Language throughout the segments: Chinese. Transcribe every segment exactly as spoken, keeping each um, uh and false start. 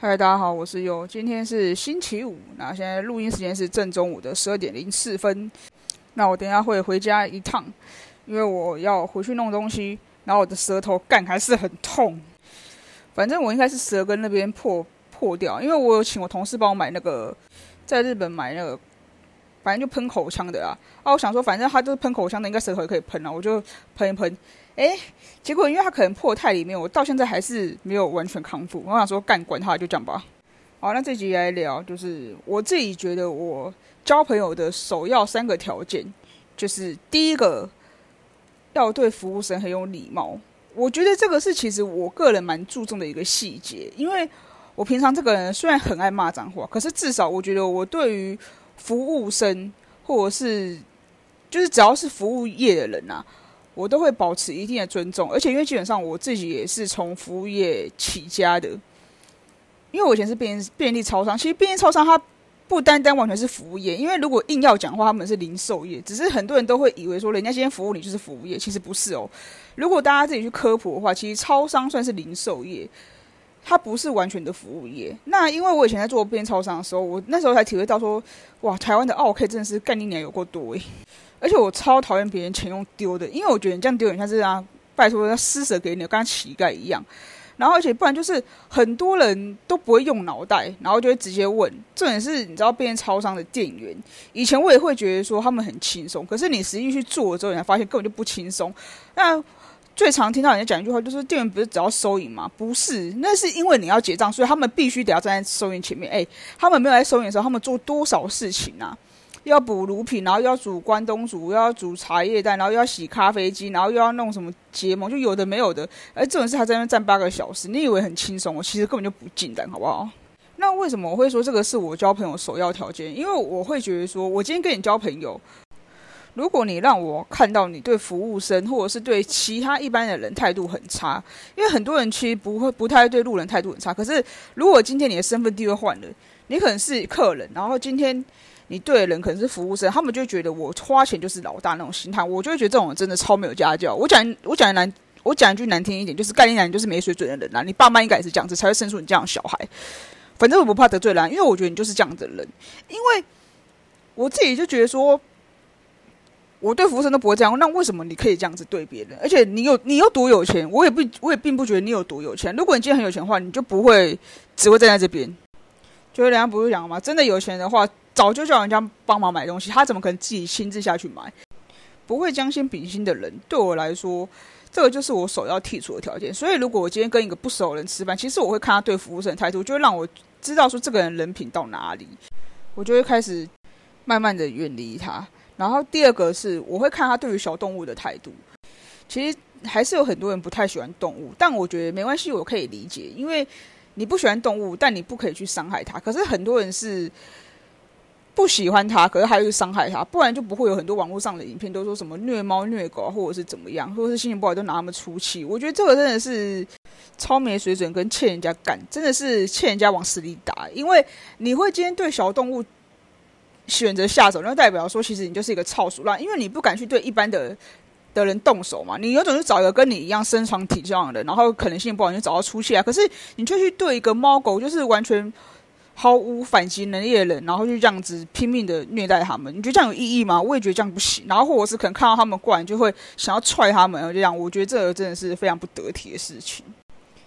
嗨，大家好，我是佑。今天是星期五，那现在录音时间是正中午的十二点零四分。那我等一下会回家一趟，因为我要回去弄东西，然后我的舌头干还是很痛。反正我应该是舌根那边破破掉，因为我有请我同事帮我买那个，在日本买那个，反正就喷口腔的啦。啊，我想说反正他就是喷口腔的，应该舌头也可以喷啦，我就喷一喷。哎、欸，结果因为它可能破太里面，我到现在还是没有完全康复。我想说，干管它就这样吧。好，那这集来聊，就是我自己觉得我交朋友的首要三个条件，就是第一个要对服务生很有礼貌。我觉得这个是其实我个人蛮注重的一个细节，因为我平常这个人虽然很爱骂脏话，可是至少我觉得我对于服务生或者是就是只要是服务业的人啊。我都会保持一定的尊重，而且因为基本上我自己也是从服务业起家的，因为我以前是便便利超商，其实便利超商它不单单完全是服务业，因为如果硬要讲话，他们是零售业，只是很多人都会以为说人家今天服务你就是服务业，其实不是哦。如果大家自己去科普的话，其实超商算是零售业，它不是完全的服务业。那因为我以前在做便利超商的时候，我那时候才体会到说，哇，台湾的奥客真的是干你娘有够多耶。而且我超讨厌别人钱用丢的，因为我觉得你这样丢，你像是啊，拜托他施舍给你，跟他乞丐一样。然后而且不然就是很多人都不会用脑袋，然后就会直接问。重点是你知道，变成超商的店员，以前我也会觉得说他们很轻松，可是你实际去做了之后，你才发现根本就不轻松。那最常听到人家讲一句话，就是店员不是只要收银吗？不是，那是因为你要结账，所以他们必须得要站在收银前面。哎、欸，他们没有在收银的时候，他们做多少事情啊？要补乳品，然后又要煮关东煮，又要煮茶叶蛋，然后又要洗咖啡机，然后又要弄什么结盟，就有的没有的。而这种事还在那边站八个小时，你以为很轻松，我其实根本就不简单，好不好？那为什么我会说这个是我交朋友首要条件？因为我会觉得说，我今天跟你交朋友，如果你让我看到你对服务生或者是对其他一般的人态度很差，因为很多人其实不会不太对路人态度很差。可是如果今天你的身份地位换了，你可能是客人，然后今天。你对的人可能是服务生，他们就会觉得我花钱就是老大那种心态，我就会觉得这种人真的超没有家教。我讲我讲难，我讲一句难听一点，就是概念男人就是没水准的人啦、啊。你爸妈应该也是这样子，才会生出你这样的小孩。反正我不怕得罪人，因为我觉得你就是这样的人。因为我自己就觉得说，我对服务生都不会这样，那为什么你可以这样子对别人？而且你有你有多有钱，我也不我也并不觉得你有多有钱。如果你今天很有钱的话，你就不会只会站在这边。就是人家不是讲嘛，真的有钱的话。早就叫人家帮忙买东西，他怎么可能自己亲自下去买？不会将心比心的人，对我来说，这个就是我首要剔除的条件。所以，如果我今天跟一个不熟的人吃饭，其实我会看他对服务生的态度，就会让我知道说这个人人品到哪里，我就会开始慢慢的远离他。然后第二个是，我会看他对于小动物的态度。其实还是有很多人不太喜欢动物，但我觉得没关系，我可以理解，因为你不喜欢动物，但你不可以去伤害它。可是很多人是。不喜欢他，可是还是伤害他，不然就不会有很多网络上的影片都说什么虐猫虐狗，或者是怎么样，或者是心情不好都拿他们出气。我觉得这个真的是超没水准，跟欠人家干，真的是欠人家往死里打。因为你会今天对小动物选择下手，那代表说其实你就是一个草鼠烂，因为你不敢去对一般的的人动手嘛。你有种就找一个跟你一样身长体壮的人，然后可能心情不好就找到出气啊。可是你却去对一个猫狗，就是完全。毫无反击能力的人，然后就这样子拼命的虐待他们，你觉得这样有意义吗？我也觉得这样不行。然后或者是可能看到他们过来，就会想要踹他们，就这样。我觉得这个真的是非常不得体的事情。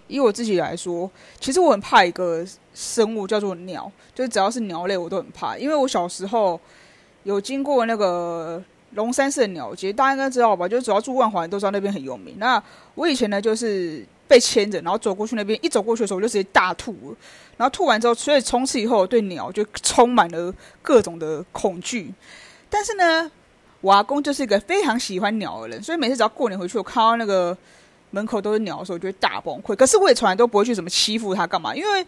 以我自己来说，其实我很怕一个生物叫做鸟，就是只要是鸟类我都很怕，因为我小时候有经过那个龙山寺的鸟街，大家应该知道吧？就是主要住万华人都知道那边很有名。那我以前呢，就是。被牵着，然后走过去那边，一走过去的时候，我就直接大吐了。然后吐完之后，所以从此以后，我对鸟就充满了各种的恐惧。但是呢，我阿公就是一个非常喜欢鸟的人，所以每次只要过年回去，我看到那个门口都是鸟的时候，我就会大崩溃。可是我也从来都不会去怎么欺负它干嘛，因为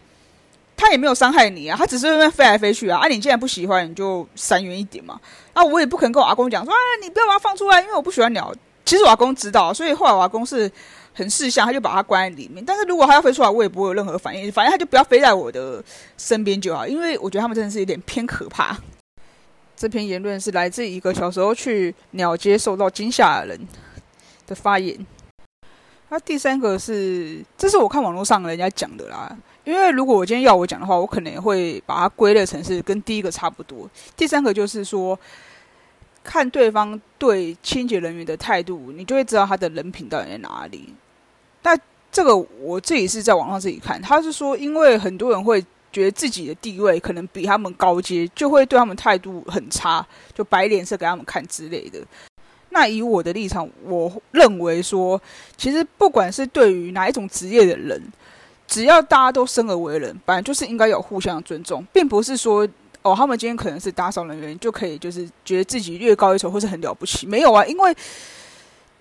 它也没有伤害你啊，它只是在那边飞来飞去啊。啊，你既然不喜欢，你就闪远一点嘛。啊，我也不肯跟我阿公讲说啊，你不要把它放出来，因为我不喜欢鸟。其实我阿公知道，所以后来我阿公是。很识相，他就把它关在里面。但是如果它要飞出来，我也不会有任何反应。反正它就不要飞在我的身边就好，因为我觉得他们真的是有点偏可怕。这篇言论是来自一个小时候去鸟街受到惊吓的人的发言。那、啊、第三个是，这是我看网络上人家讲的啦，因为如果我今天要我讲的话，我可能也会把它归类成是跟第一个差不多。第三个就是说，看对方对清洁人员的态度，你就会知道他的人品到底在哪里。那这个我自己是在网上自己看，他是说，因为很多人会觉得自己的地位可能比他们高阶，就会对他们态度很差，就摆脸色给他们看之类的。那以我的立场，我认为说，其实不管是对于哪一种职业的人，只要大家都生而为人，本来就是应该有互相尊重，并不是说哦，他们今天可能是打扫人员就可以就是觉得自己略高一筹或是很了不起，没有啊，因为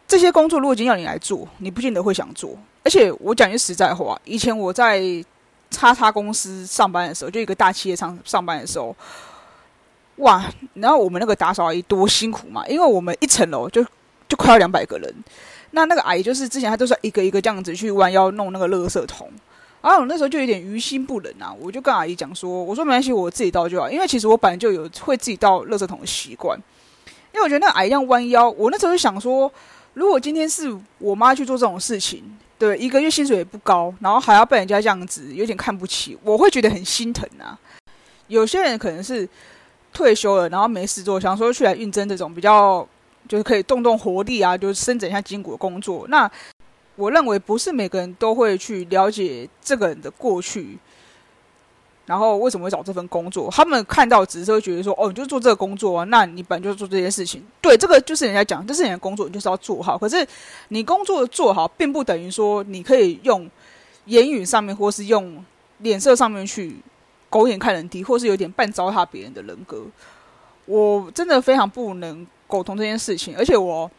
这些工作如果今天要你来做，你不见得会想做。而且我讲句实在话，以前我在叉叉公司上班的时候，就一个大企业上上班的时候，哇，然后我们那个打扫阿姨多辛苦嘛，因为我们一层楼就就快要两百个人，那那个阿姨就是之前她就是一个一个这样子去弯腰弄那个垃圾桶。啊，我那时候就有点于心不忍啊，我就跟阿姨讲说，我说没关系，我自己倒就好，因为其实我本来就有会自己倒垃圾桶的习惯，因为我觉得那阿姨这样弯腰，我那时候就想说，如果今天是我妈去做这种事情，对，一个月薪水也不高，然后还要被人家这样子，有点看不起，我会觉得很心疼啊。有些人可能是退休了，然后没事做，想说去来运征这种比较就是可以动动活力啊，就是伸展一下筋骨的工作，那我认为不是每个人都会去了解这个人的过去，然后为什么会找这份工作。他们看到只是会觉得说，哦，你就做这个工作啊，那你本来就做这些事情，对，这个就是人家讲这是你的工作，你就是要做好。可是你工作做好并不等于说你可以用言语上面或是用脸色上面去狗眼看人低，或是有点半糟蹋别人的人格。我真的非常不能苟同这件事情，而且我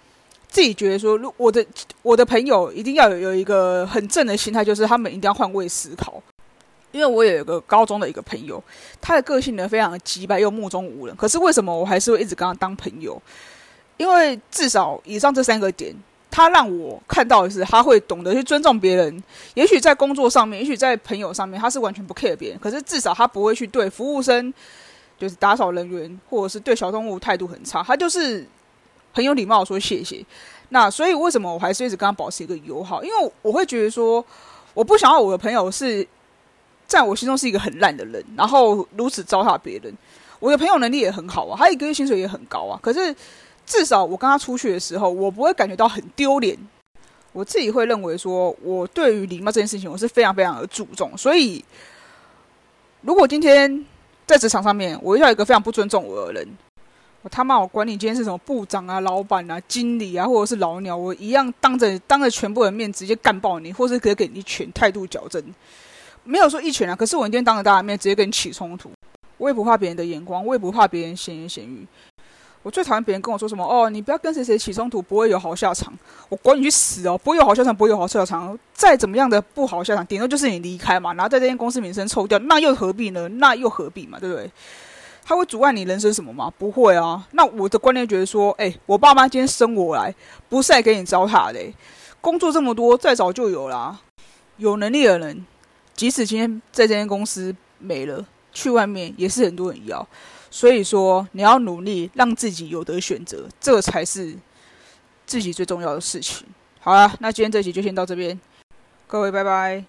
自己觉得说，我的我的朋友一定要有有一个很正的心态，就是他们一定要换位思考。因为我有一个高中的一个朋友，他的个性呢非常的急白又目中无人，可是为什么我还是会一直跟他当朋友？因为至少以上这三个点，他让我看到的是他会懂得去尊重别人。也许在工作上面，也许在朋友上面，他是完全不 care 别人，可是至少他不会去对服务生，就是打扫人员，或者是对小动物态度很差，他就是很有礼貌说谢谢。那所以为什么我还是一直跟他保持一个友好？因为我会觉得说，我不想要我的朋友是在我心中是一个很烂的人，然后如此糟蹋别人。我的朋友能力也很好啊，他一个月薪水也很高啊，可是至少我跟他出去的时候，我不会感觉到很丢脸。我自己会认为说，我对于礼貌这件事情我是非常非常的注重，所以如果今天在职场上面我遇到一个非常不尊重我的人，我他妈我管你今天是什么部长啊、老板啊、经理啊，或者是老鸟，我一样当着当着全部人面直接干爆你，或是可以给你一拳，态度矫正。没有说一拳啊，可是我今天当着大家面直接跟你起冲突。我也不怕别人的眼光，我也不怕别人闲言闲语。我最讨厌别人跟我说什么哦，你不要跟谁谁起冲突，不会有好下场。我管你去死哦，不会有好下场，不会有好下场。再怎么样的不好下场，顶多就是你离开嘛，然后在这间公司名声臭掉，那又何必呢？那又何必嘛，对不对？他会阻碍你人生什么吗？不会啊。那我的观念觉得说，哎、欸，我爸妈今天生我来，不是来给你糟蹋的、欸。工作这么多，再早就有啦。有能力的人，即使今天在这间公司没了，去外面也是很多人要。所以说，你要努力让自己有得选择，这个才是自己最重要的事情。好啦，那今天这集就先到这边，各位拜拜。